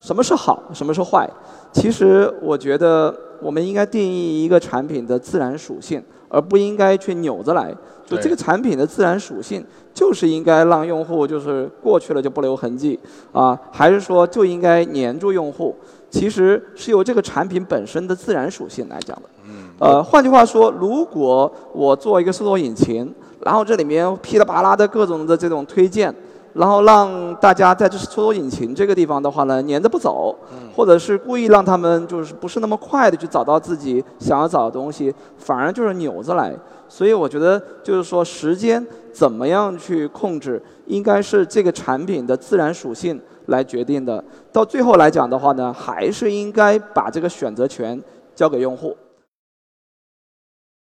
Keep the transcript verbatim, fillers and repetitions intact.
什么是好，什么是坏？其实我觉得我们应该定义一个产品的自然属性，而不应该去扭着来。就这个产品的自然属性，就是应该让用户就是过去了就不留痕迹啊，还是说就应该黏住用户？其实是由这个产品本身的自然属性来讲的。嗯。呃，换句话说，如果我做一个搜索引擎，然后这里面噼里啪啦的各种的这种推荐。然后让大家在这搜索引擎这个地方的话呢，粘着不走，或者是故意让他们就是不是那么快的去找到自己想要找的东西，反而就是扭着来。所以我觉得就是说，时间怎么样去控制，应该是这个产品的自然属性来决定的。到最后来讲的话呢，还是应该把这个选择权交给用户。